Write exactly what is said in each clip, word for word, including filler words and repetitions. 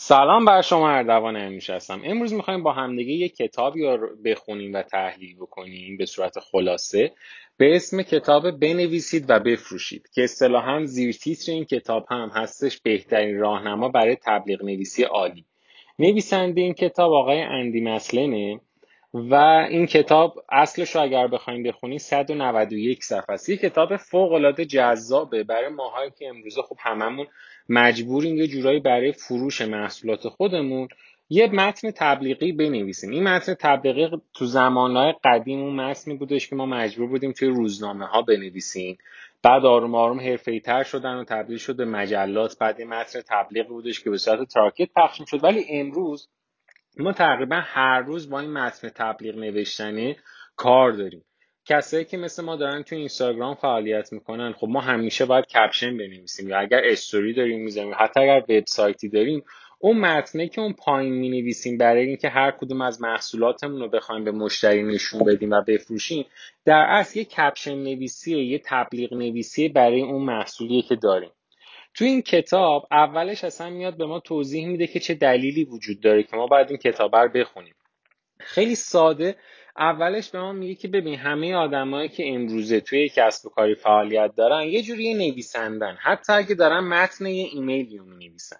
سلام بر شما، اردوان همیشه هستم. امروز میخوایم با همدیگه یک کتابی رو بخونیم و تحلیل بکنیم به صورت خلاصه به اسم کتاب بنویسید و بفروشید که اصطلاحاً زیر تیتر این کتاب هم هستش بهترین راهنما برای تبلیغ نویسی عالی. نویسنده این کتاب آقای اندی مسلنه و این کتاب اصلش رو اگر بخوایم بخونیم صد و نود و یک صفحه است. یک کتاب فوق‌العاده جذابه برای ماهایی که امروزه خب هممون مجبوریم یه جورایی برای فروش محصولات خودمون یه متن تبلیغی بنویسیم. این متن تبلیغی تو زمانهای قدیم اون متنی بودش که ما مجبور بودیم توی روزنامه‌ها بنویسیم، بعد آروم آروم حرفه‌ای‌تر شدن و تبدیل شد به مجلات، بعد این متن تبلیغی بودش که به صورت تراکت پخش می‌شد. ولی امروز ما تقریبا هر روز با این متن تبلیغ نوشتنی کار داریم. کسایی که مثل ما دارن تو اینستاگرام فعالیت میکنن، خب ما همیشه باید کپشن بنویسیم، یا اگر استوری داریم میذاریم، حتی اگر وبسایتی داریم اون متنی که اون پایین مینویسیم برای اینکه هر کدوم از محصولاتمون رو بخوایم به مشتری نشون بدیم و بفروشیم، در اصل یه کپشن نویسیه، یه تبلیغ نویسی برای اون محصولی که داریم. تو این کتاب اولش اصلا میاد به ما توضیح میده که چه دلیلی وجود داره که ما باید این کتاب رو بخونیم. خیلی ساده اولش به ما میگه که ببین همه آدمایی که امروزه توی کسب و کاری فعالیت دارن یه جوری نویسندن، حتی اگه دارن متن یه ایمیلی رو مینویسن.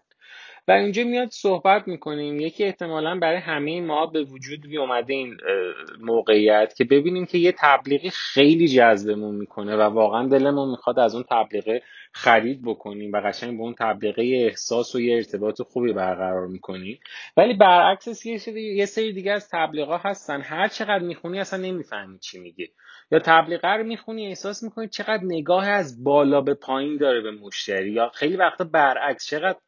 و اینجا میاد صحبت میکنیم یکی احتمالاً برای همه ما به وجود بیومده این موقعیت که ببینیم که یه تبلیغی خیلی جذبمون میکنه و واقعا دلمون میخواد از اون تبلیغه خرید بکنیم و قشنگ با اون تبلیغه احساس و یه ارتباط خوبی برقرار میکنیم. ولی برعکسش یه سری دیگه از تبلیغا هستن هر چقدر میخونی اصلا نمیفهمی چی میگه، یا تبلیغه رو میخونی احساس میکنی چقدر نگاه از بالا به پایین داره به مشتری، یا خیلی وقتا برعکس چقدر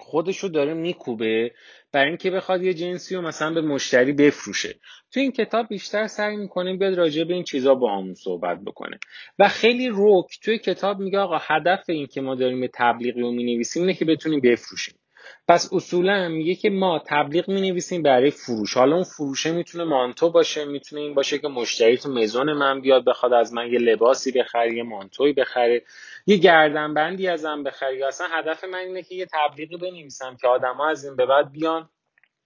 خودشو داره میکوبه برای اینکه بخواد یه جنسی رو مثلا به مشتری بفروشه. تو این کتاب بیشتر سعی میکنه بیاد راجع به این چیزا با همون صحبت بکنه و خیلی روک توی کتاب میگه آقا هدف این که ما داریم به تبلیغی رو مینویسیم اینه که بتونیم بفروشیم. پس اصولا میگه که ما تبلیغ مینویسیم برای فروش. حالا اون فروشه میتونه مانتو باشه، میتونه این باشه که مشتری تو مزون من بیاد بخواد از من یه لباسی بخره، یه مانتویی بخره، یه گردنبندی ازم بخره، یا اصلا هدف من اینه که یه تبلیغی بنویسم که آدما از این به بعد بیان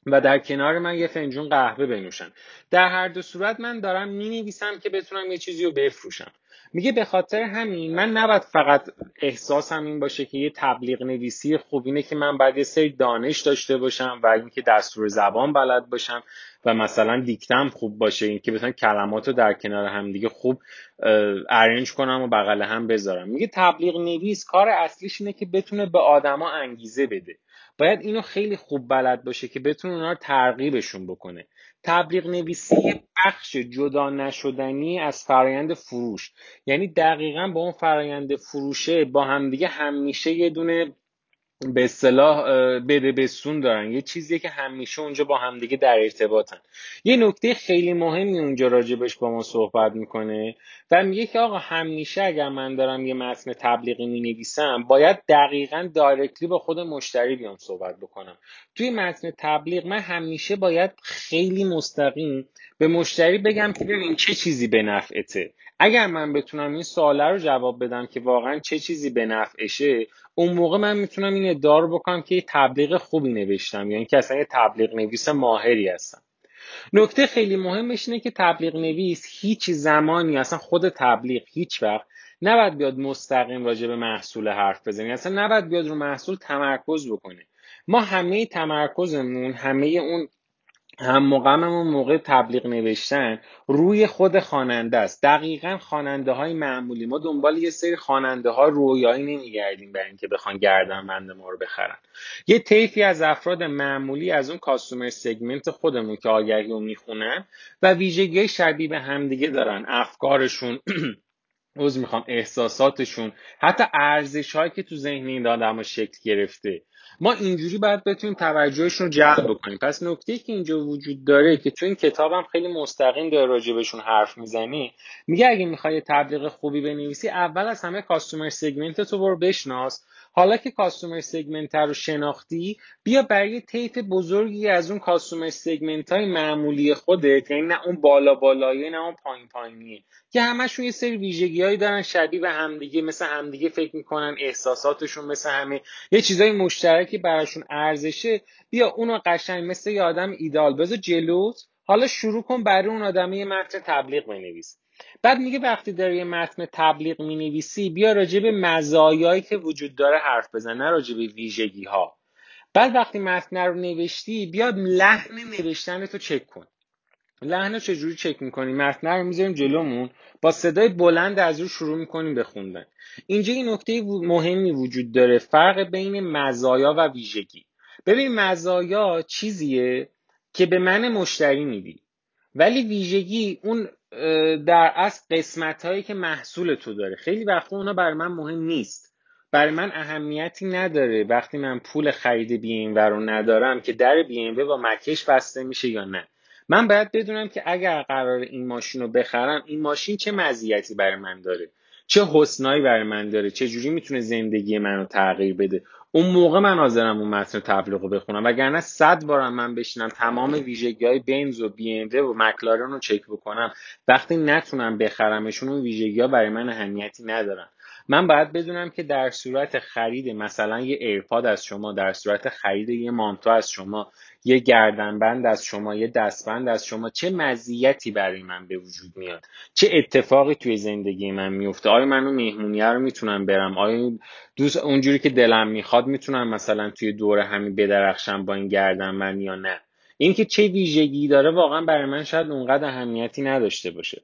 و در کنار من یه فنجون قهوه بنوشن. در هر دو صورت من دارم مینویسم که بتونم یه چیزی رو بفروشم. میگه به خاطر همین من نباید فقط احساسم این باشه که یه تبلیغ نویسی خوب اینه که من باید یه سری دانش داشته باشم و اینکه دستور زبان بلد باشم و مثلا دیکتم خوب باشه، اینکه بتونم کلماتو در کنار هم دیگه خوب ارنج کنم و بغل هم بذارم. میگه تبلیغ نویس کار اصلیش اینه که بتونه به آدما انگیزه بده، باید اینو خیلی خوب بلد باشه که بتونه اونا رو ترغیبشون بکنه. تبلیغ نویسی بخش جدا نشدنی از فرآیند فروش، یعنی دقیقاً با اون فرآیند فروشه با همدیگه همیشه یه دونه به اصطلاح بده بستون دارن، یه چیزیه که همیشه اونجا با همدیگه در ارتباطن. یه نکته خیلی مهمی اونجا راجبش با ما صحبت میکنه و میگه که آقا همیشه اگر من دارم یه متن تبلیغی مینویسم باید دقیقاً دایرکتلی با خود مشتری بیام صحبت بکنم. توی متن تبلیغ من همیشه باید خیلی مستقیم به مشتری بگم که ببین چه چیزی به نفعته. اگر من بتونم این سواله رو جواب بدم که واقعاً چه چیزی به نفعشه، اون موقع من میتونم این ادعا رو بکنم که یه تبلیغ خوبی نوشتم یا اینکه اصلا یه تبلیغ نویس ماهری هستم. نکته خیلی مهمش اینه که تبلیغ نویس هیچ زمانی، اصلا خود تبلیغ هیچ وقت نباید بیاد مستقیم راجع به محصول حرف بزنه، اصلا نباید بیاد رو محصول تمرکز بکنه. ما همه تمرکزمون، همه اون هم مقاممون موقع تبلیغ نوشتن روی خود خواننده است. دقیقاً خواننده های معمولی ما دنبال یه سری خواننده ها رویایی نمیگردیم برای اینکه بخوان گردنبند ما رو بخرن. یه طیفی از افراد معمولی از اون کاستومر سگمنت خودمون که آگهی رو میخونن و ویژگی شبیه به همدیگه دارن، افکارشون عوض میخوام احساساتشون، حتی ارزش هایی که تو ذهن این آدم‌ها شکل گرفته، ما اینجوری باید بتونیم توجهشون رو جلب بکنیم. پس نکته‌ای که اینجا وجود داره که تو این کتابم خیلی مستقیم داره راجبشون حرف میزنی، میگه اگه میخوای تبلیغ خوبی بنویسی اول از همه کاستومر سگمنت تو برو بشناس، حالا که کاستومر سگمنت رو شناختی، بیا برای تیت بزرگی از اون کاستومر سگمنت های معمولی خودت، یعنی نه اون بالا بالاییه نه اون پایین پایینیه، که همشون یه سری ویژگی‌هایی دارن شبیه به همدیگه، مثل همدیگه فکر میکنن، احساساتشون مثل همه، یه چیزای مشترکی براشون ارزشه، بیا اونو قشنگ مثل یه آدم ایدال بذار جلوت. حالا شروع کن برای اون آدم یه متن تبلیغ بنویس. بعد میگه وقتی داری یه متن تبلیغ مینویسی، بیا راجع به مزایایی که وجود داره حرف بزن، نه راجع به ویژگی ها. بعد وقتی متن رو نوشتی، بیا لحن نوشتن تو چک کن. لحن رو چجوری چک میکنی؟ متن رو میذاریم جلومون، با صدای بلند از رو شروع میکنیم به خوندن. اینجا این نکته مهمی وجود داره، فرق بین مزایا و ویژگی. ببین مزایا چیزیه که به من مشتری میدی، ولی ویژگی اون در اصل قسمت هایی که محصول تو داره. خیلی وقتا اونا برای من مهم نیست، برای من اهمیتی نداره. وقتی من پول خرید بی ام و رو ندارم که در بی ام و با مکش بسته میشه یا نه، من باید بدونم که اگر قرار این ماشین رو بخرم، این ماشین چه مزیتی برای من داره، چه حسنایی برای من داره، چه جوری میتونه زندگی منو تغییر بده. اون موقع من حاضرم اون متن تبلیغ رو بخونم، وگرنه صد بارم من بشینم تمام ویژگی‌های بنز و بی ام و مکلارن رو چک بکنم، وقتی نتونم بخرمشون اون ویژگی‌ها برای من اهمیتی ندارن. من باید بدونم که در صورت خرید مثلا یه ایرپاد از شما، در صورت خرید یه مانتو از شما، یه گردنبند از شما، یه دستبند از شما، چه مزیتی برای من به وجود میاد، چه اتفاقی توی زندگی من میفته. آیا من اون مهمونیه رو میتونم برم، آیا دوست اونجوری که دلم میخواد میتونم مثلا توی دوره همین بدرخشم با این گردنبند یا نه. این که چه ویژگی داره واقعا برای من شاید اونقدر اهمیتی نداشته باشه.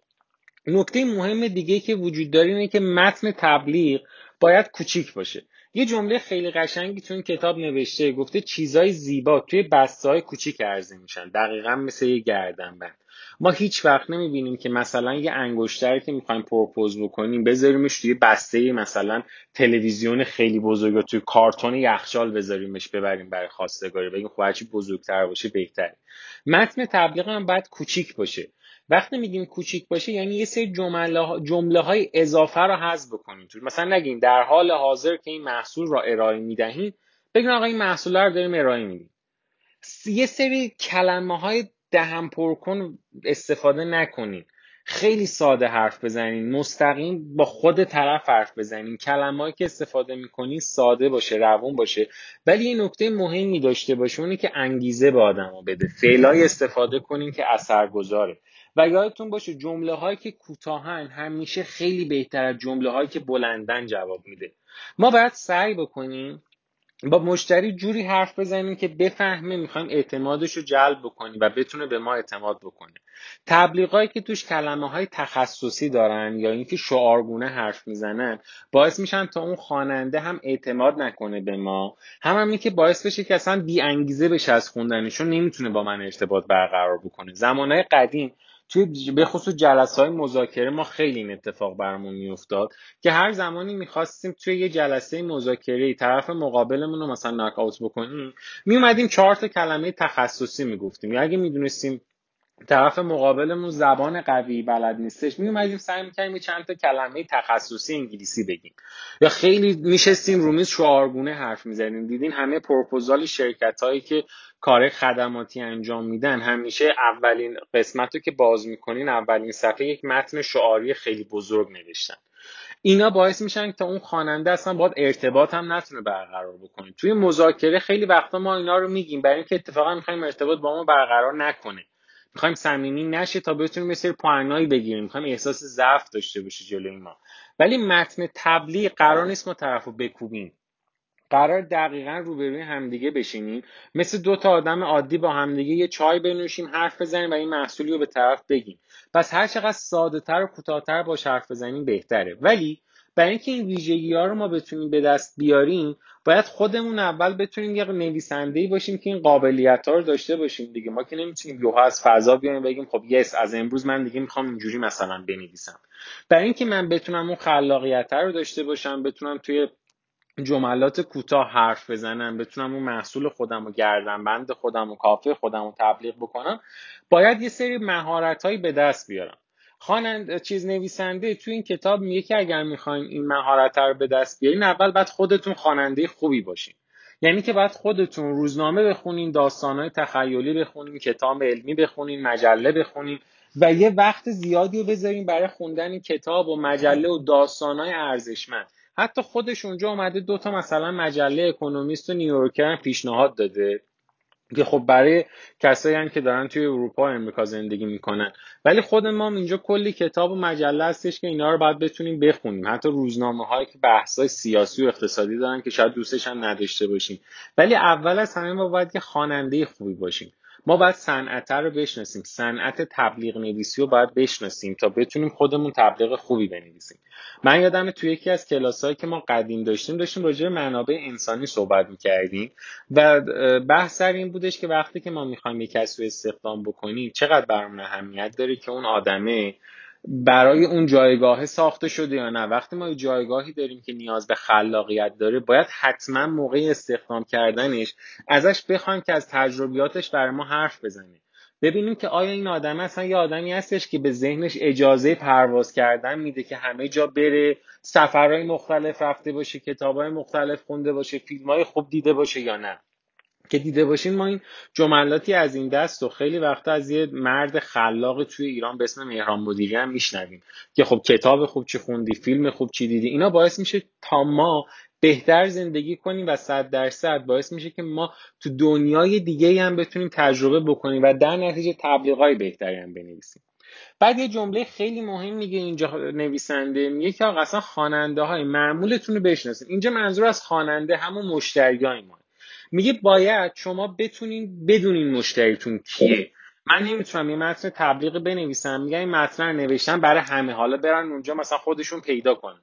نکته مهم دیگه که وجود داره اینه که متن تبلیغ باید کوچیک باشه. یه جمله خیلی قشنگی تو این کتاب نوشته، گفته چیزای زیبا توی بسته‌های کوچیک عرضه میشن، دقیقاً مثل یه گردنبند. ما هیچ وقت نمیبینیم که مثلا یه انگشتری که میخوایم پروپوز بکنیم بذاریمش توی بسته مثلا تلویزیون خیلی بزرگ، یا توی کارتون یخچال بذاریمش ببریم برای خواستگاری، بگیم خب هرچی بزرگتر باشه بهتره. متن تبلیغ هم باید کوچیک باشه. وقتی میگیم کوچیک باشه یعنی یه سری جمله جمله های اضافه رو حذف بکنیم. مثلا نگیم در حال حاضر که این محصول را ارائه میدهیم، بگیم آقا این محصول رو داریم ارائه میدیم. یه سری کلمه های دهن پر کن استفاده نکنین، خیلی ساده حرف بزنین، مستقیم با خود طرف حرف بزنین، کلمه‌ای که استفاده می‌کنین ساده باشه، روون باشه، ولی یه نکته مهمی داشته باشه، اونه که انگیزه به آدمو بده. فعلای استفاده کنین که اثرگذاره. و یادتون باشه جمله‌هایی که کوتاهن همیشه خیلی بهتر از جمله‌هایی که بلندن جواب میده. ما باید سعی بکنیم با مشتری جوری حرف بزنیم که بفهمه میخوایم اعتمادش رو جلب بکنیم و بتونه به ما اعتماد بکنه. تبلیغایی که توش کلمه های تخصصی دارن یا اینکه شعارگونه حرف میزنن باعث میشن تا اون خواننده هم اعتماد نکنه به ما، هم همین که باعث بشه که اصلا بی انگیزه بشه از خوندنشون، نمیتونه با من ارتباط برقرار بکنه. زمانهای قدیم توی به خصوص جلسه‌های مذاکره ما خیلی این اتفاق برامون میافتاد که هر زمانی می‌خواستیم توی یه جلسه مذاکره‌ای طرف مقابلمون رو مثلا ناک اوت بکنیم، میومدیم چهار تا کلمه تخصصی میگفتیم، یا اگه میدونستیم طرف مقابلمون زبان قوی بلد نیستش، میومدیم سعی می‌کردیم چند تا کلمه تخصصی انگلیسی بگیم، یا خیلی میشستیم رو میز شعارگونه حرف می‌زدیم. دیدین همه پروپوزال شرکت‌هایی که کار خدماتی انجام میدن همیشه اولین قسمت رو که باز میکنین، اولین صفحه یک متن شعاری خیلی بزرگ نوشتن. اینا باعث میشن تا اون خواننده اصلا باید ارتباط هم نتونه برقرار بکنه. توی مذاکره خیلی وقتا ما اینا رو میگیم برای اینکه اتفاقا میخوایم ارتباط با ما برقرار نکنه، میخوایم صمیمی نشه تا بتونیم یه سری پوینایی بگیریم، میخوایم احساس ضعف داشته باشه جلوی ما. ولی متن تبلیغ قرار نیست ما طرفو بکوبیم، قرار دقیقاً روبروی همدیگه بشینیم، مثل دو تا آدم عادی با همدیگه یه چای بنوشیم، حرف بزنیم و این محصولی رو به طرف بگیم. پس هر چقدر ساده‌تر و کوتاه‌تر باش حرف بزنیم بهتره. ولی برای اینکه این ویژگی‌ها رو ما بتونیم به دست بیاریم، باید خودمون اول بتونیم یه نویسنده‌ای باشیم که این قابلیت‌ها رو داشته باشیم دیگه. ما که نمی‌تونیم یهو از فضا بیایم بگیم خب یس از امروز من دیگه می‌خوام اینجوری مثلا بنویسم. برای اینکه من بتونم اون خلاقیت‌ها رو داشته باشم، بتونم توی جملات کوتاه حرف بزنم، بتونم اون محصول خودم و گردنبند خودم و کافه خودم رو تبلیغ بکنم، باید یه سری مهارت‌هایی به دست بیارم. خواننده چیز نویسنده تو این کتاب میگه که اگر میخوایم این مهارت رو به دست بیارین، اول باید خودتون خواننده خوبی باشین. یعنی که باید خودتون روزنامه بخونین، داستان‌های تخیلی بخونین، کتاب علمی بخونین، مجله بخونین و یه وقت زیادی رو بذارین برای خوندن این کتاب و مجله و داستان‌های ارزشمند. حتی خودش اونجا اومده دو تا مثلا مجله اکونومیست و نیویورکر پیشنهاد داده که خب برای کسایی هم که دارن توی اروپا و امریکا زندگی میکنن، ولی خود ما اینجا کلی کتاب و مجله هستش که اینا رو باید بتونیم بخونیم. حتی روزنامه‌هایی که بحث‌های سیاسی و اقتصادی دارن که شاید دوستش هم نداشته باشیم، ولی اول از همه ما باید یه خواننده خوبی باشیم. ما باید صنعت رو بشناسیم، صنعت تبلیغ نویسی رو باید بشناسیم تا بتونیم خودمون تبلیغ خوبی بنویسیم. من یادمه توی یکی از کلاسایی که ما قدیم داشتیم داشتیم راجع به منابع انسانی صحبت می‌کردیم و بحث سر این بودش که وقتی که ما می‌خوایم یک کسی رو استخدام بکنیم چقدر برامون اهمیت داره که اون آدمه برای اون جایگاه ساخته شده یا نه. وقتی ما جایگاهی داریم که نیاز به خلاقیت داره، باید حتما موقع استخدام کردنش ازش بخوایم که از تجربیاتش برای ما حرف بزنه. ببینیم که آیا این آدم اصلا یه آدمی هستش که به ذهنش اجازه پرواز کردن میده که همه جا بره، سفرهای مختلف رفته باشه، کتابهای مختلف خونده باشه، فیلمهای خوب دیده باشه یا نه. که دیده باشین ما این جملاتی از این دست و خیلی وقتا از یه مرد خلاق توی ایران به اسم مهران مدیری هم میشنویم که خب کتاب خوب چی خوندی، فیلم خوب چی دیدی. اینا باعث میشه تا ما بهتر زندگی کنیم و صد درصد باعث میشه که ما تو دنیای دیگه هم بتونیم تجربه بکنیم و در نتیجه تبلیغای بهتری هم بنویسیم. بعد یه جمله خیلی مهم میگه اینجا نویسنده، میگه که آقا اصلا خواننده‌های معمولتون رو بشناسید. اینجا منظور از خواننده همون مشتریای ما. میگه باید شما بتونین بدونین مشتریتون کیه. من نمیتونم یه متن تبلیغ بنویسم میگم این متن رو نوشتم برای همه، حالا برن اونجا مثلا خودشون پیدا کنن.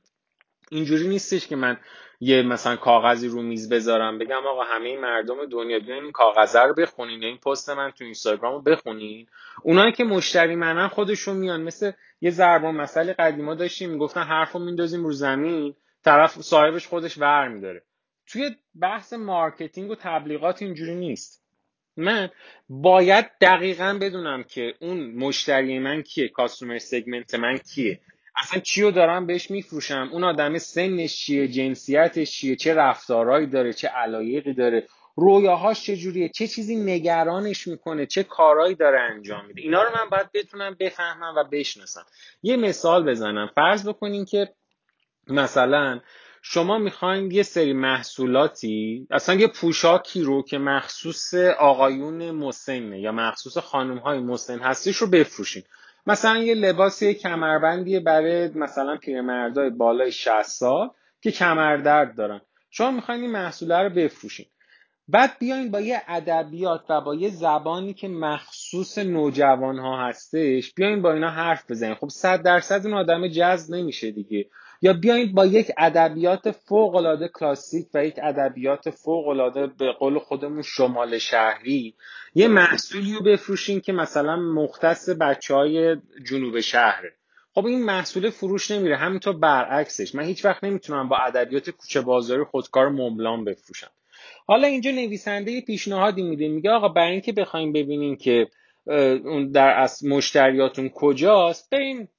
اینجوری نیستش که من یه مثلا کاغذی رو میز بذارم بگم آقا همه مردم دنیا بیاین این کاغذ رو بخونین یا این پست من تو اینستاگرام رو بخونین. اونایی که مشتری منن خودشون میان. مثل یه ضرب المثل قدیما داشتیم میگفتن حرفو میندازیم رو زمین، طرف صاحبش خودش ور میداره. توی بحث مارکتینگ و تبلیغات اینجوری نیست. من باید دقیقاً بدونم که اون مشتری من کیه، کاستومر سگمنت من کیه، اصلا چیو دارم بهش میفروشم، اون آدم سنش چیه، جنسیتش چیه، چه رفتارهایی داره، چه علایقی داره، رویاهاش چجوریه، چه چیزی نگرانش میکنه، چه کارهایی داره انجام میده. اینا رو من باید بتونم بفهمم و بشناسم. یه مثال بزنم. فرض بکنین که مثلا شما میخواین یه سری محصولاتی، اصلا یه پوشاکی رو که مخصوص آقایون مسنه یا مخصوص خانم‌های مسن هستش رو بفروشین. مثلا یه لباسی کمربندی برای مثلا پیرمردای بالای شصت سال که کمردرد دارن. شما میخواین این محصوله رو بفروشین. بعد بیاین با یه ادبیات و با یه زبانی که مخصوص نوجوان‌ها هستش، بیاین با اینا حرف بزنین. خب صد درصد اون آدم جذب نمیشه دیگه. یا بیایید با یک ادبیات فوق‌العاده کلاسیک و یک ادبیات فوق‌العاده به قول خودمون شمال شهری یه محصولی رو بفروشین که مثلا مختص بچهای جنوب شهره. خب این محصول فروش نمیره. همینطور برعکسش. من هیچ وقت نمیتونم با ادبیات کوچه بازاری خودکار مبلان بفروشم. حالا اینجا نویسنده یه پیشنهادی میده، میگه آقا برای اینکه بخوایم ببینین که اون در اصل مشتریاتون کجاست، بریم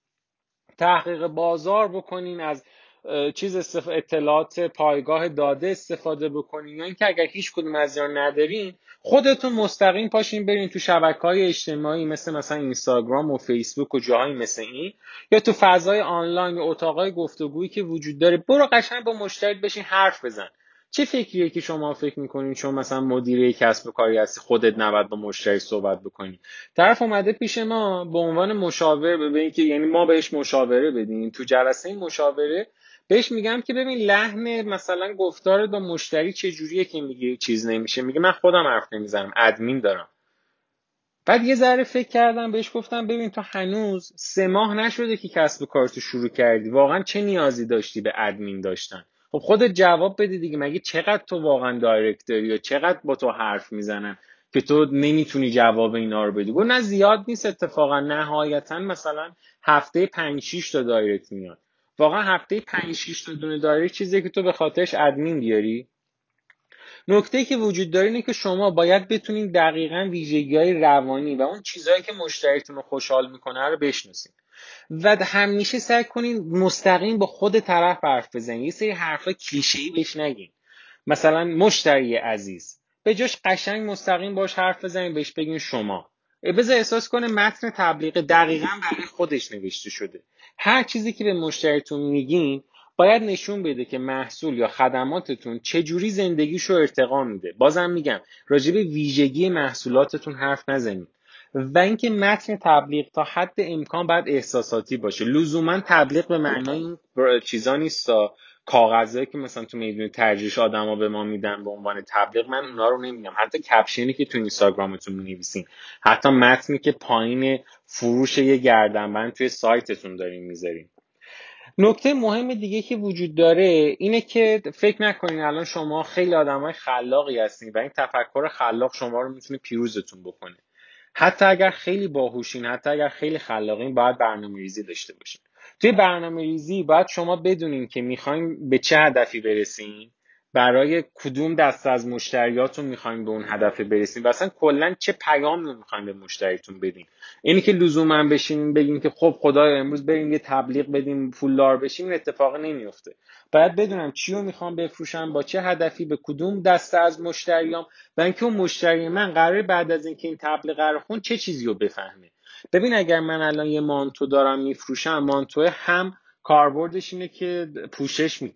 تحقیق بازار بکنین، از چیز استف... اطلاعات پایگاه داده استفاده بکنین، یا اینکه اگر هیچ کدوم از اینا ندارین خودتون مستقیم پاشین برین تو شبکه‌های اجتماعی مثل مثلا اینستاگرام و فیسبوک و جاهای مثل این، یا تو فضای آنلاین یا اتاقای گفتگویی که وجود داره برو قشنگ با مشتریت بشین حرف بزن. چه فکریه که شما فکر میکنین چون مثلا مدیر کسب و کاری هستی خودت نباید با مشتری صحبت بکنی؟ طرف اومده پیش ما به عنوان مشاور، ببین که یعنی ما بهش مشاوره بدیم. تو جلسه این مشاوره بهش میگم که ببین لحن مثلا گفتار با مشتری چه جوریه که میگه چیز نمیشه، میگه من خودم حرف نمیزنم، ادمین دارم. بعد یه ذره فکر کردم بهش گفتم ببین تو هنوز سه ماه نشده که کسب و کارتو شروع کردی، واقعا چه نیازی داشتی به ادمین داشتن؟ خب خودت جواب بده دیگه. مگه چقدر تو واقعا دایرکتوری یا چقدر با تو حرف میزنن که تو نمیتونی جواب اینا رو بدی؟ گفت نه زیاد نیست، اتفاقا نهایتا مثلا هفته پنج شش تا دایرکت میاد. واقعا هفته پنج شش تا دونه دایرکت چیزی که تو به خاطرش ادمین بیاری؟ نکته که وجود داره اینه که شما باید بتونید دقیقاً ویژگی‌های روانی و اون چیزایی که مشتریتون رو خوشحال میکنه رو بشناسید. و همیشه سعی کنین مستقیم با خود طرف حرف بزنین، یه سری حرفا کلیشه‌ای بهش نگین. مثلا مشتری عزیز، به جاش قشنگ مستقیم باش حرف بزنین، بهش بگین شما. بذار احساس کنه متن تبلیغ دقیقاً برای خودش نوشته شده. هر چیزی که به مشتریتون میگین باید نشون بده که محصول یا خدماتتون چجوری زندگیشو ارتقا میده. بازم میگم راجع به ویژگی محصولاتتون حرف نزنید. و اینکه متن تبلیغ تا حد امکان باید احساساتی باشه. لزوما تبلیغ به معنای این چیزا نیست، کاغذایی که مثلا تو میدونید ترجیحش آدما به ما میدن به عنوان تبلیغ، من اونا رو نمیگم. حتی کپشنی که تو اینستاگرامتون مینویسین، حتی متنی که پایین فروش یه گردنبند توی سایتتون دارین میذارین. نکته مهم دیگه که وجود داره اینه که فکر نکنین الان شما خیلی آدمای خلاقی هستین و این تفکر خلاق شما رو میتونه پیروزتون بکنه. حتی اگر خیلی باهوشین، حتی اگر خیلی خلاقین، باید برنامه‌ریزی داشته باشین. توی برنامه‌ریزی باید شما بدونین که میخواین به چه هدفی برسین، برای کدوم دسته از مشتریاتون میخواین به اون هدف برسین و اصلا کلا چه پیامی میخواین به مشتریتون بدین. اینی که لزوما بشین بگین که خب خدایا امروز بریم یه تبلیغ بدیم پولدار بشیم، این اتفاق نمیفته. باید بدونم چی رو میخوام بفروشم، با چه هدفی، به کدوم دسته از مشتریام و اینکه اون مشتری من قراره بعد از اینکه این تبلیغ رو خون چه چیزی رو بفهمه. ببین اگر من الان یه مانتو دارم میفروشم، مانتو هم کاربردش اینه که پوشش می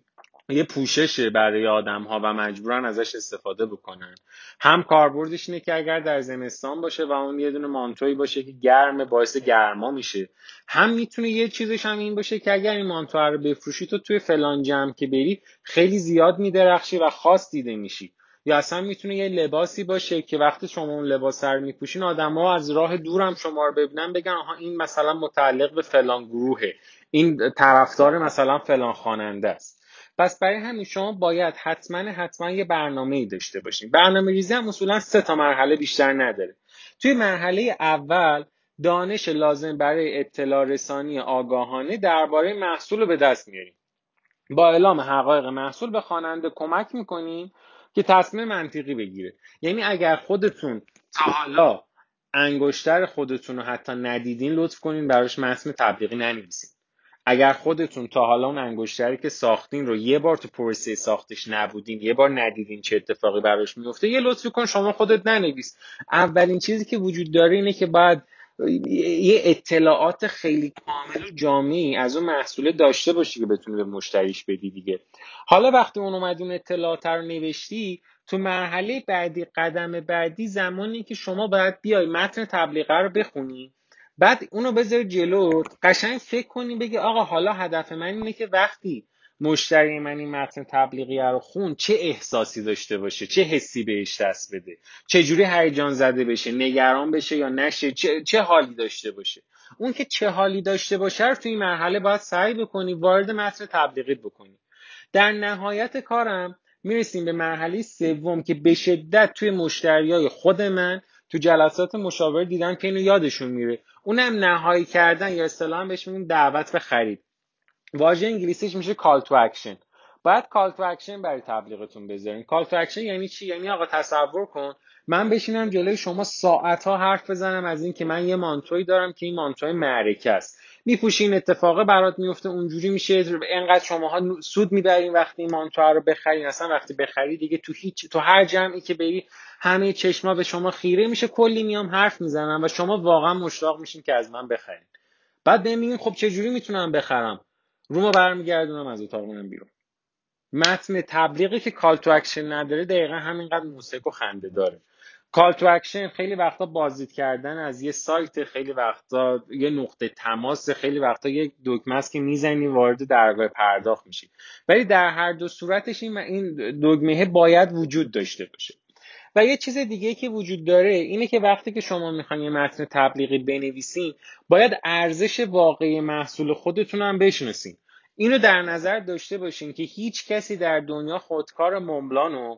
یه پوششه برای آدم‌ها و مجبورن ازش استفاده بکنن، هم کاربردش اینه که اگر در زمستان باشه و اون یه دونه مانتویی باشه که گرمه باعث گرما میشه، هم میتونه یه چیزش هم این باشه که اگر این مانتو رو بفروشی تو توی فلان جمع که بری خیلی زیاد میدرخشی و خاص دیده میشی. یا اصلا میتونه یه لباسی باشه که وقتی شما اون لباس رو میپوشین آدم‌ها از راه دورم شما رو ببینن بگن آها این مثلا متعلق به فلان گروهه، این طرفدار مثلا فلان خواننده است. پس برای همین شما باید حتما حتما یه برنامه‌ای داشته باشین. برنامه‌ریزی هم اصولاً سه تا مرحله بیشتر نداره. توی مرحله اول دانش لازم برای اطلاع رسانی آگاهانه درباره محصول رو به دست میاریم. با اعلام حقایق محصول به خواننده کمک میکنیم که تصمیم منطقی بگیره. یعنی اگر خودتون تا حالا انگشتر خودتون رو حتی ندیدین، لطف کنین براش متن تبلیغی ننویسین. اگر خودتون تا حالا اون انگشتری که ساختین رو یه بار تو پروسه ساختش نبودین، یه بار ندیدین چه اتفاقی براش میفته، یه لطفی کن شما خودت ننویس. اولین چیزی که وجود داره اینه که باید یه اطلاعات خیلی کامل و جامعی از اون محصول داشته باشی که بتونی به مشتریش بدی دیگه. حالا وقتی اون اومد اون اطلاعات رو نوشتی، تو مرحله بعدی، قدم بعدی زمانی که شما باید بیای متن تبلیغ رو بخونی، بعد اونو بذار جلو، قشنگ فکر کنی بگی آقا حالا هدف من اینه که وقتی مشتری من این متن تبلیغی رو خون چه احساسی داشته باشه، چه حسی بهش دست بده، چه جوری هیجان زده بشه، نگران بشه یا نشه، چه, چه حالی داشته باشه. اون که چه حالی داشته باشه رو تو این مرحله باید سعی بکنی وارد متن تبلیغی بکنی. در نهایت کارم میرسیم به مرحله سوم که به شدت توی مشتریای خود من تو جلسات مشاوره دیدن که اینو یادشون میره. اونم نهایی کردن یا اصطلاحاً بهش میگن دعوت به خرید. واژه انگلیسیش میشه call to action. باید call to action برای تبلیغتون بذارین. call to action یعنی چی؟ یعنی آقا تصور کن من بشینم جلوی شما ساعت‌ها حرف بزنم از این که من یه مانتوی دارم که این مانتوی معرکه است. میپوشین اتفاقه برات میفته، اونجوری میشه، اینقدر شماها سود میبرین وقتی این مانتو رو بخرین. اصلا وقتی بخری دیگه تو هیچ تو هر جمعی که بری همه چشما به شما خیره میشه، کلی میام حرف میزنم و شما واقعا مشتاق میشین که از من بخرین. بعد بهم میگین خب چه جوری میتونم بخرم؟ روما برمیگردونم از اتاق میرم بیرون. متن تبلیغی که کال تو اکشن نداره دقیقاً همینقدر موسیقی و خنده داره. کال تو اکشن خیلی وقتا بازدید کردن از یه سایت، خیلی وقتا یه نقطه تماس، خیلی وقتا یه دکمه است که میزنی وارد درگاه پرداخت میشی. ولی در هر دو صورتش این این دکمه باید وجود داشته باشه. و یه چیز دیگه که وجود داره اینه که وقتی که شما میخواین یه متن تبلیغی بنویسین، باید ارزش واقعی محصول خودتون هم بشناسین. اینو در نظر داشته باشین که هیچ کسی در دنیا خودکار مملانو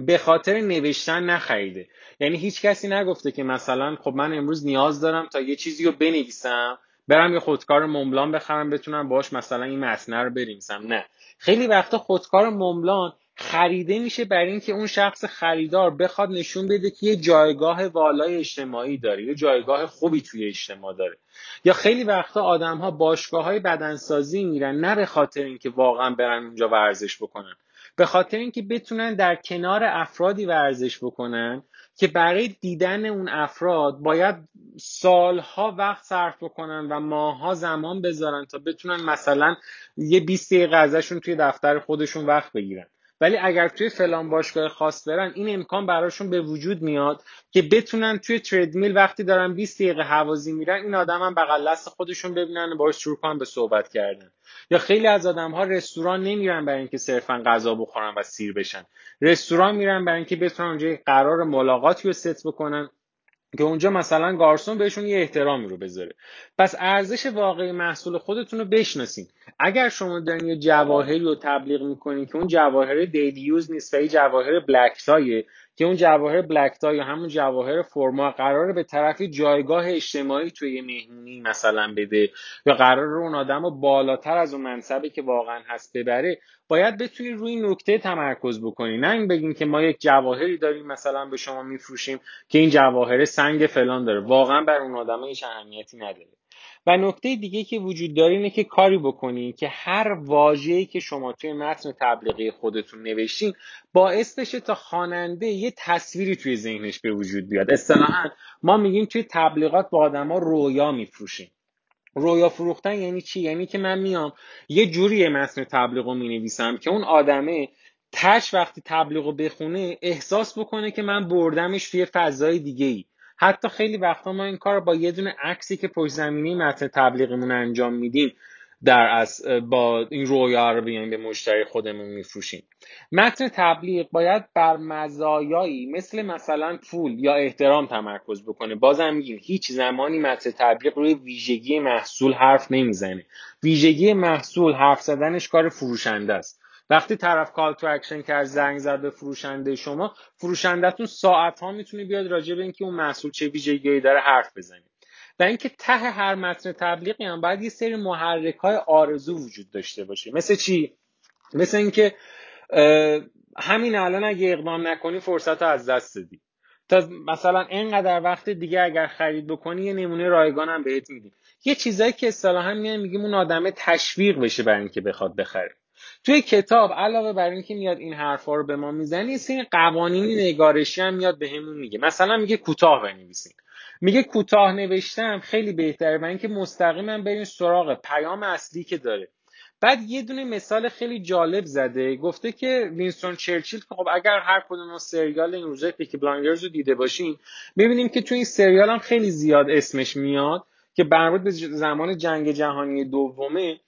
به خاطر نوشتن نخریده. یعنی هیچ کسی نگفته که مثلا خب من امروز نیاز دارم تا یه چیزی رو بنویسم، برم یه خودکار مملان بخرم بتونم باش مثلا این متن رو بنویسم. نه، خیلی وقتا خودکار مملان خریده میشه برای اینکه اون شخص خریدار بخواد نشون بده که یه جایگاه والای اجتماعی داره، یه جایگاه خوبی توی اجتماع داره. یا خیلی وقتا آدم‌ها باشگاه‌های بدنسازی میرن، نه به خاطر اینکه واقعا برن اونجا ورزش بکنن، به خاطر اینکه بتونن در کنار افرادی ورزش بکنن که برای دیدن اون افراد باید سالها وقت صرف بکنن و ماهها زمان بذارن تا بتونن مثلا یه بیست دقیقه ازشون توی دفتر خودشون وقت بگیرن. ولی اگر توی فلان باشگاه خاص برن، این امکان براشون به وجود میاد که بتونن توی تردمیل وقتی دارن بیست دقیقه هوازی میرن، این آدما بغل دست خودشون ببینن و باهاش شروع کنن به صحبت کردن. یا خیلی از آدم‌ها رستوران نمیرن برای اینکه صرفاً غذا بخورن و سیر بشن، رستوران میرن برای اینکه بتونن اونجا قرار ملاقاتی رو ست بکنن که اونجا مثلا گارسون بهشون یه احترامی رو بذاره. پس ارزش واقعی محصول خودتون رو بشناسین. اگر شما دارین یه جواهری رو تبلیغ میکنین که اون جواهر دیلی یوز نیست و یه جواهر بلک تایه، که اون جواهر بلک تای یا همون جواهر فرما قراره به طرفی جایگاه اجتماعی توی یه مهمونی مثلا بده یا قراره اون آدمو بالاتر از اون منصبی که واقعا هست ببره، باید بتونی روی نکته تمرکز بکنی. نه این بگین که ما یک جواهری داریم مثلا به شما میفروشیم که این جواهر سنگ فلان داره، واقعا بر اون آدمه هیچ اهمیتی نداره. و نکته دیگه که وجود داره اینه که کاری بکنین که هر واژه‌ای که شما توی متن تبلیغی خودتون نوشتین باعث بشه تا خواننده یه تصویری توی ذهنش به وجود بیاد. اصطلاحاً ما میگیم توی تبلیغات با آدما رویا میفروشیم. رویا فروختن یعنی چی؟ یعنی که من میام یه جوری متن تبلیغو مینویسم که اون آدمه تاش وقتی تبلیغو بخونه احساس بکنه که من بردمش توی فضای دیگه‌ای. حتی خیلی وقتا ما این کار با یه دونه عکسی که پشت زمینه متن تبلیغمون انجام میدیم در از با این رویا رو بیان به مشتری خودمون میفروشیم. متن تبلیغ باید بر مزایایی مثل مثلا پول یا احترام تمرکز بکنه. بازم میگیم هیچ زمانی متن تبلیغ روی ویژگی محصول حرف نمیزنه. ویژگی محصول حرف زدنش کار فروشنده است. وقتی طرف کال تو اکشن کرد، زنگ زد به فروشنده شما، فروشنده‌تون ساعت‌ها میتونه بیاد راجع به اینکه اون محصول چه ویژگی‌هایی داره حرف بزنه. و اینکه ته هر متن تبلیغی هم باید یه سری محرک‌های آرزو وجود داشته باشه. مثل چی؟ مثل اینکه همین الان اگه اقدام نکنی فرصت رو از دست دادی. تا مثلا اینقدر وقت دیگه اگر خرید بکنی یه نمونه رایگان هم بهت میدیم. یه چیزایی که اصطلاحاً میگیم اون آدمه تشویق بشه برای اینکه بخواد بخره. توی کتاب علاوه بر اینکه میاد این حرفا رو به ما میزنه، این سری قوانین نگارشی هم میاد بهمون میگه. مثلا میگه کوتاه بنویسین. میگه کوتاه نوشتم خیلی بهتره، برای اینکه مستقیما برین سراغ پیام اصلی که داره. بعد یه دونه مثال خیلی جالب زده، گفته که وینستون چرچیل، خب اگر هر کدوم از سریال این روزای پیکی بلایندرز رو دیده باشین، میبینیم که توی این سریال هم خیلی زیاد اسمش میاد که برمی‌گرده به زمان جنگ جهانی دومه.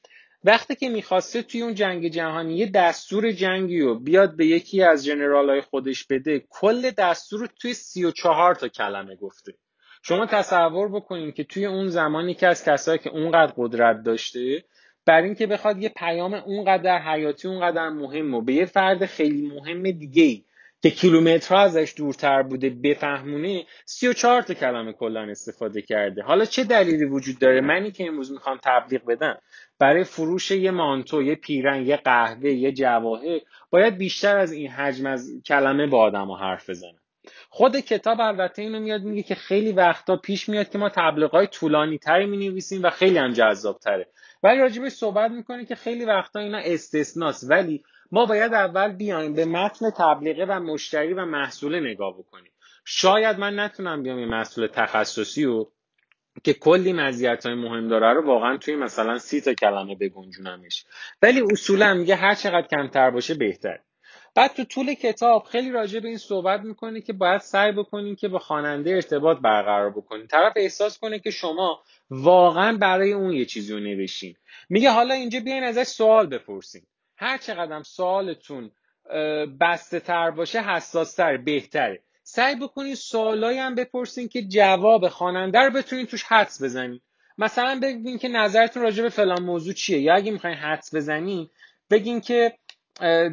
وقتی که میخواسته توی اون جنگ جهانی یه دستور جنگی رو بیاد به یکی از جنرال‌های خودش بده، کل دستور رو توی سی و چهار تا کلمه گفته. شما تصور بکنین که توی اون زمانی که از کسایی که اونقدر قدرت داشته، بر این که بخواد یه پیام اونقدر حیاتی، اونقدر مهم و به یه فرد خیلی مهم دیگه‌ای که کیلومترها ازش دورتر بوده بفهمونه، سی و چهار تا کلمه کلان استفاده کرده. حالا چه دلیلی وجود داره؟ منی که امروز میخوام تبلیغ بدم برای فروش یه مانتو، یه پیرن، یه قهوه، یه جواهر، باید بیشتر از این حجم از کلمه با آدم‌ها حرف بزنم. خود کتاب البته اینو میاد میگه که خیلی وقتا پیش میاد که ما تبلیغات طولانی تری مینویسیم و خیلی هم جذاب تره، ولی راجبش صحبت میکنه که خیلی وقتا اینا استثناست. ولی ما باید اول بیایم به متن تبلیغه و مشتری و محصول نگاه بکنیم. شاید من نتونم بیام یه محصول تخصصی رو که کلی مزیت‌های مهم داره رو واقعا توی مثلا سی تا کلمه بگنجونمش، ولی اصولا میگه هر چقدر کمتر باشه بهتر. بعد تو طول کتاب خیلی راجع به این صحبت میکنه که باید سعی بکنین که با خواننده ارتباط برقرار بکنین، طرف احساس کنه که شما واقعا برای اون یه چیزی رو نوشتین. میگه حالا اینجا بیاین ازش سوال بپرسین. هر چقدرم سوالتون بسته تر باشه، حساس تر، بهتره. سعی بکنین سوالایی هم بپرسین که جواب خواننده رو بتونین توش حدس بزنین. مثلا بگین که نظرتون راجع به فلان موضوع چیه، یا اگه میخواین حدس بزنین بگین که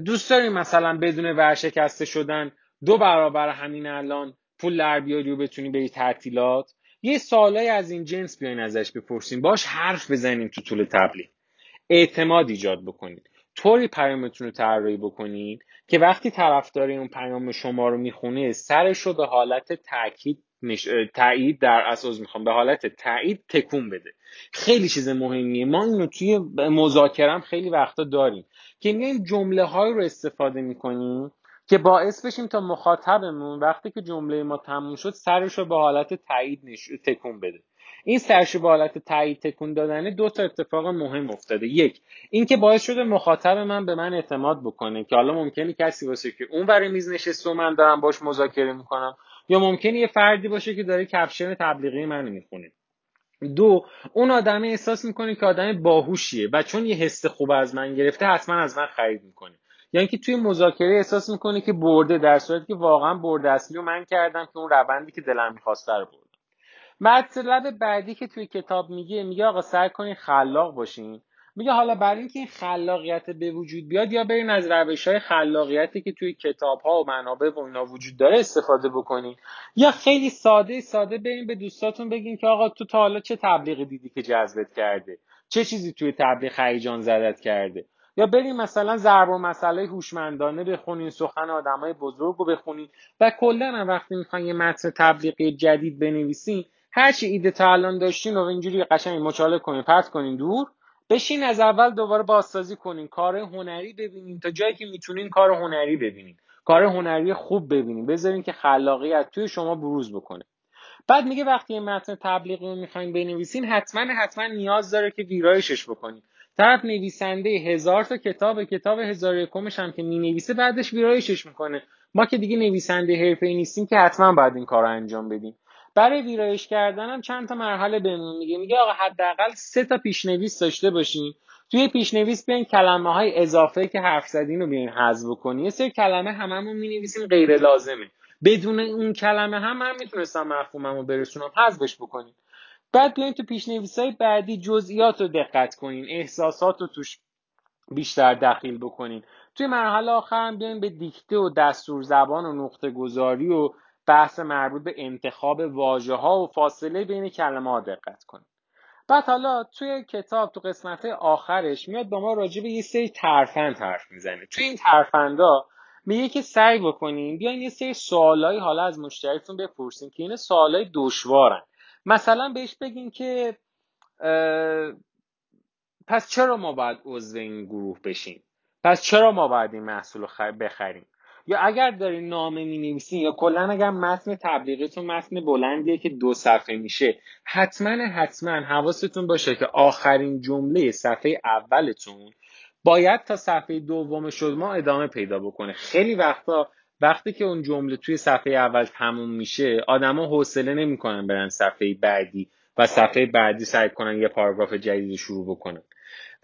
دوست دارین مثلا بدون ورشکسته شدن دو برابر همین الان پول در بیاری و بتونین بری تعطیلات. یه سوالایی از این جنس بیاین ازش بپرسین، باش حرف بزنین. تو طول تبلیغ اعتماد ایجاد بکنین. طوری پیامتون رو طراحی بکنید که وقتی طرفدار اون پیام شما رو میخونه سرش رو به حالت تاکید نش... تایید در اساس میخوام به حالت تایید تکون بده. خیلی چیز مهمیه. ما اینو توی مذاکرم خیلی وقتا داریم که میایم جمله های رو استفاده میکنیم که باعث بشیم تا مخاطبمون وقتی که جمله ما تموم شد سرش رو به حالت تایید نش... تکون بده. این سرش به حالت تایید تکون دادن دو تا اتفاق مهم افتاده. یک، این که باعث شده مخاطب من به من اعتماد بکنه که حالا ممکنه کسی باشه که اون ور میز نشسته و من دارم باهاش مذاکره میکنم، یا ممکنه یه فردی باشه که داره کپشن تبلیغی منو میخونه. دو، اون آدم احساس میکنه که آدم باهوشیه و چون یه حس خوب از من گرفته حتما از من خرید میکنه. یعنی که توی مذاکره احساس میکنه که برده، در صورتی که واقعا برده اصلی رو من کردم که اون روندی که دلم می‌خواسته رو بردم. مطلب بعدی که توی کتاب میگه، میگه آقا سعی کنین خلاق باشین. میگه حالا برای اینکه این خلاقیت به وجود بیاد یا برین از روش‌های خلاقیتی که توی کتاب‌ها و منابع و اینا وجود داره استفاده بکنین، یا خیلی ساده ساده برین به دوستاتون بگین که آقا تو تا حالا چه تبلیغی دیدی که جذبت کرده، چه چیزی توی تبلیغ هیجان زدت کرده، یا بریم مثلا ضرب المثل هوشمندانه بخونین، سخن آدمای بزرگ رو بخونین. و کلا وقتی میخواین یه متن تبلیغی جدید بنویسین، هر چی ایده تا الان داشتین رو اینجوری قشنگ مچاله کنین، پرت کنین دور، بشین از اول دوباره بازسازی کنین، کار هنری ببینین، تا جایی که میتونین کار هنری ببینین، کار هنری خوب ببینین، بذارین که خلاقیت توی شما بروز بکنه. بعد میگه وقتی یه متن تبلیغی رو میخواین بنویسین، حتما حتما نیاز داره که ویرایشش بکنین. طرف نویسنده هزار تا کتاب کتاب هزار و یکمش هم که مینویسه بعدش ویرایشش میکنه. ما که دیگه نویسنده حرفه‌ای نیستیم که حتما باید این کارو انجام بدیم. برای ویرایش کردنم چند تا مرحله بهمون میگه. میگه آقا حداقل سه تا پیشنویس داشته باشین. توی پیشنویس بیاین کلمه‌های اضافه که حرف زدین رو بیاین حذف کنین. یه سری کلمه هممون مینویسیم غیر لازمه. بدون اون کلمه هم من میتونستم مفهوممو برسونم، حذفش بکنین. بعد بیاین تو پیشنویس‌های بعدی جزئیات رو دقت کنین، احساسات رو توش بیشتر دخیل بکنین. توی مرحله آخر هم بیاین به دیکته و دستور زبان و نقطه‌گذاری و بحث مربوط به انتخاب واژه‌ها و فاصله بین کلمه‌ها دقت کنین. بعد حالا توی کتاب تو قسمت آخرش میاد با ما راجع به یه سری ترفند حرف میزنه. توی این ترفندا میگه که سعی بکنین بیاین یه سری سوالایی حالا از مشتریتون بپرسین که اینا سوالای دشوارن. مثلا بهش بگین که پس چرا ما باید عضو این گروه بشیم؟ پس چرا ما باید این محصول رو بخریم؟ یا اگر دارین نامه می‌نویسین یا کلا اگر متن تبلیغتون متن بلندیه که دو صفحه میشه، حتما حتما حواستون باشه که آخرین جمله صفحه اولتون باید تا صفحه دوم شما ادامه پیدا بکنه. خیلی وقتا وقتی که اون جمله توی صفحه اول تموم میشه، آدما حوصله نمیکنن برن صفحه بعدی و صفحه بعدی سعی کنن یه پاراگراف جدید شروع بکنن.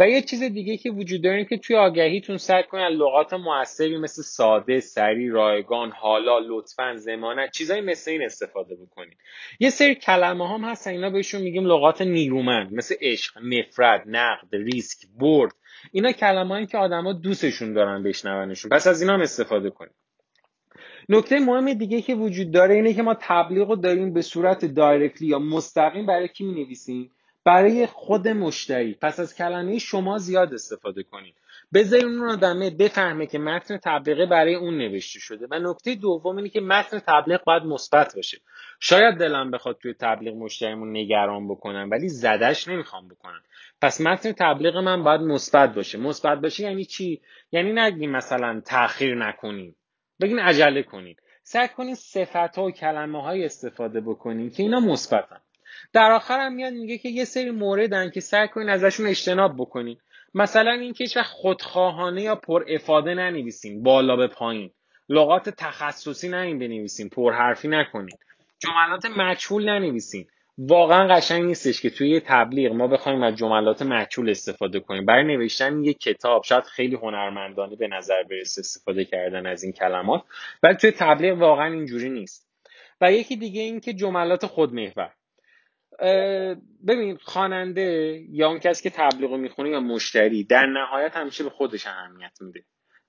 و یه چیز دیگه که وجود داره که توی آگهیتون سعی کنن لغات موثری مثل ساده، سریع، رایگان، حالا، لطفاً، ضمانت، چیزای مثل این استفاده بکنید. یه سری کلمه هم هستن اینا بهشون میگیم لغات نیرومند، مثل عشق، نفرت، نقد، ریسک، برد. اینا کلمه‌ای که آدما دوستشون دارن بشنونشون. پس از اینا هم استفاده کنید. نکته مهم دیگه که وجود داره اینه که ما تبلیغ رو داریم به صورت دایرکتلی یا مستقیم برای کی می‌نویسیم؟ برای خود مشتری. پس از کلمه شما زیاد استفاده کنید. بذارید اون آدمه بفهمه که متن تبلیغی برای اون نوشته شده. و نکته دوم اینه که متن تبلیغ باید مثبت باشه. شاید دلم بخواد توی تبلیغ مشتریمون نگران بکنم ولی زدش نمیخوام بکنم. پس متن تبلیغ من باید مثبت باشه. مثبت باشه یعنی چی؟ یعنی نگیم مثلا تأخیر نکنید. بگین عجله کنید. سعی کنید صفت‌ها و کلمه‌های استفاده بکنید که اینا مثبتن. در آخر هم میاد میگه که یه سری موردن که سعی کنین ازشون اجتناب بکنین. مثلا اینکه هیچ وقت خودخواهانه یا پر افاده ننویسین، بالا به پایین. لغات تخصصی نین بنویسین، پر حرفی نکنین. جملات مجهول ننویسین. واقعا قشنگ نیستش که توی یه تبلیغ ما بخوایم از جملات مجهول استفاده کنیم. برای نوشتن یک کتاب شاید خیلی هنرمندانه به نظر برسه استفاده کردن از این کلمات، ولی توی تبلیغ واقعا اینجوری نیست. و یکی دیگه این که جملات خودمحور. ببین خواننده یا اون کسی که تبلیغ رو میخونه یا مشتری در نهایت همیشه به خودش اهمیت میده.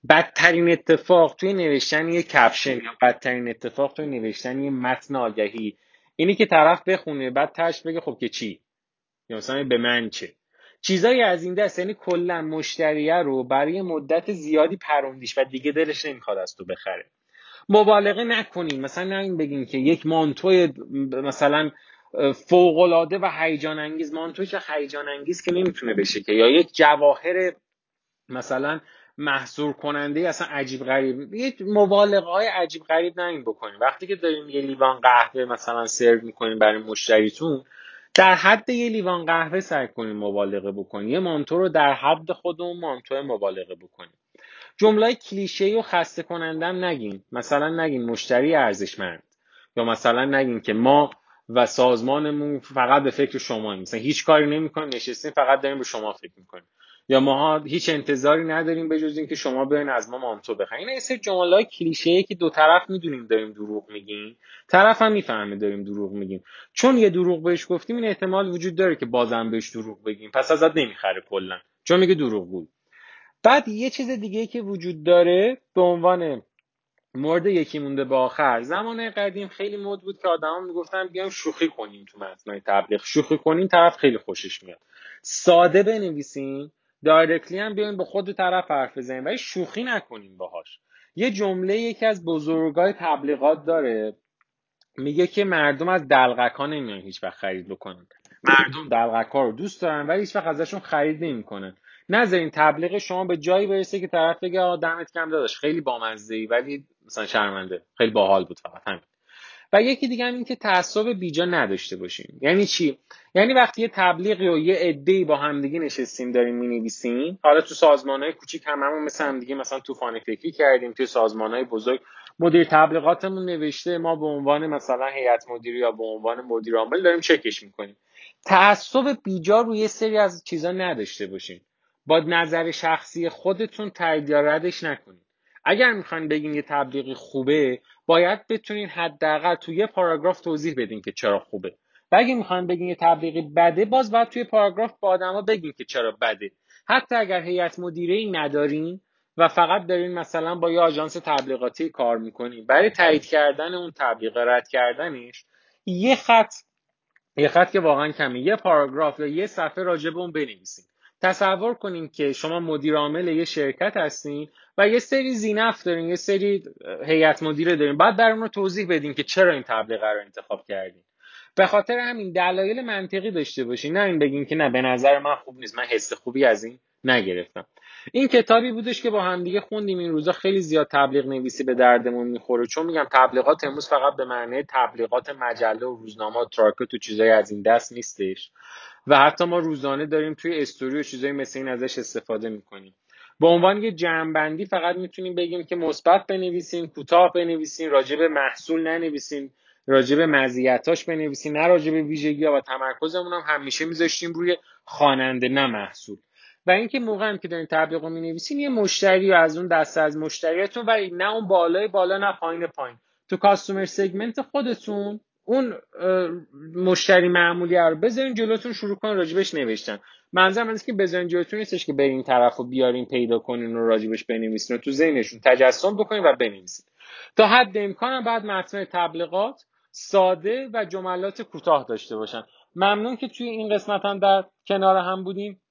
بدترین اتفاق توی نوشتن یه کپشن یا بدترین اتفاق توی نوشتن یه متن آگهی اینی که طرف بخونه بعد تاش بگه خب که چی، یا مثلا به من چه. چیزایی از این دست. یعنی کلا مشتریه رو برای مدت زیادی پروندیش و دیگه دلش نمیخواد از تو بخره. مبالغه نکنین، مثلا نمی‌گین بگین که یک مانتو مثلا فوق‌العاده و هیجان انگیز، مانتو چه هیجان انگیز که نمیتونه بشه که، یا یک جواهر مثلا محصور کننده اصلا عجیب غریب، یه مبالغه های عجیب غریب نمی‌ین بکنین. وقتی که دارین یه لیوان قهوه مثلا سرو می‌کنین برای مشتریتون، در حد یه لیوان قهوه سعی کنین مبالغه بکنین، یه مانتو رو در حد خودمون مانتو مبالغه بکنین. جمله‌های کلیشه‌ای و خسته کننده هم نگین، مثلا نگین مشتری ارزشمند، یا مثلا نگین که ما و سازمانمون فقط به فکر شماییم، مثلا هیچ کاری نمی‌کنیم، نشستیم فقط داریم به شما فکر می‌کنیم، یا ماها هیچ انتظاری نداریم به جز اینکه شما برین از ما مانتو بخرین. اینا سری جمله‌های کلیشه‌ای که دو طرف می‌دونیم داریم دروغ میگیم، طرف هم می‌فهمه داریم دروغ میگیم، چون یه دروغ بهش گفتیم این احتمال وجود داره که بازم بهش دروغ بگیم، پس ازت نمی‌خره کلاً، چون میگه دروغ بود. بعد یه چیز دیگه که وجود داره به عنوان مورد یکی مونده به آخر، زمان قدیم خیلی مد بود که آدما میگفتن بیایم شوخی کنیم تو متنای تبلیغ، شوخی کنیم طرف خیلی خوشش میاد. ساده بنویسین، دایرکتلی هم بیاین به خود طرف حرف بزنین، ولی شوخی نکنیم باهاش. یه جمله یکی از بزرگای تبلیغات داره، میگه که مردم از دلقک‌ها نمیان هیچ وقت خرید بکنن. مردم دلقک‌ها رو دوست دارن ولی هیچ وقت ازشون خرید نمی‌کنن. نذارین تبلیغ شما به جایی برسه که طرف بگه آ دمت گرم داداش خیلی بامزه‌ای ولی مثلا شرمنده، خیلی باحال بود، فقط همین. و یکی دیگه هم این که تعصب بیجا نداشته باشیم. یعنی چی؟ یعنی وقتی یه تبلیغی و یه عده‌ای با همدیگه نشستیم داریم می‌نویسیم، حالا تو سازمان‌های کوچیک هممون مثل همدیگه مثلا طوفان فکری کردیم، تو سازمان‌های بزرگ مدیر تبلیغاتمون نوشته، ما به عنوان مثلا هیئت مدیره یا به عنوان مدیر عامل داریم چکش می‌کنیم. تعصب بیجا روی سری از چیزا نداشته باشیم. با نظر شخصی خودتون تایید یا ردش نکنید. اگر میخواین بگین یه تبلیغ خوبه، باید بتونین حداقل توی یه پاراگراف توضیح بدین که چرا خوبه. و اگه میخواین بگین یه تبلیغ بده، باز باید توی پاراگراف با آدما بگین که چرا بده. حتی اگر هیئت مدیره‌ای ندارین و فقط دارین مثلا با یه آژانس تبلیغاتی کار میکنین، برای تایید کردن اون تبلیغ رد کردنش یه خط یه خط که واقعا کمه، یه پاراگراف یا یه صفحه راجع به اون بنویسین. تصور کنین که شما مدیر عامل یه شرکت هستین و یه سری زینف دارین، یه سری هیئت مدیره دارین، بعد در اون رو توضیح بدین که چرا این تبلیغ رو انتخاب کردین. به خاطر همین دلایل منطقی داشته باشین، نه این بگین که نه به نظر من خوب نیست، من حس خوبی از این نگرفتم. این کتابی بودش که با هم دیگه خوندیم، این روزا خیلی زیاد تبلیغ نویسی به دردمون میخوره، چون میگم تبلیغات امروز فقط به معنی تبلیغات مجله و روزنامه و تراکت و چیزای از این دست نیستش، و حتی ما روزانه داریم توی استوری و چیزایی مثل این ازش استفاده میکنیم. به عنوان یه جمع‌بندی فقط میتونیم بگیم که مثبت بنویسین، کوتاه بنویسین، راجع به محصول ننویسین، راجع به مزیتاش بنویسین، نه راجع به ویژگی‌ها. و تمرکزمون هم همیشه میذاشتیم روی خواننده نه محصول. و اینکه موقع هم که دارین تبلیغ رو می‌نویسین یه مشتری از اون دست از مشتریاتون، ولی نه اون بالای بالا نه پایین پایین، تو کاستومر سگمنت خودتون اون مشتری معمولی رو بذارین جلوتون، شروع کنین راجبش نوشتن. منظورم اینه که بذارین جلوتون نیستش که برین طرفو بیارین پیدا کنین و راجبش بنویسین، تو ذهنشون تجسم بکنین و بنویسین. تا حد امکان بعد متن تبلیغات ساده و جملات کوتاه داشته باشن. ممنون که توی این قسمت هم در کنار هم بودیم.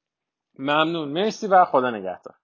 ممنون، مرسی و خدا نگهدار.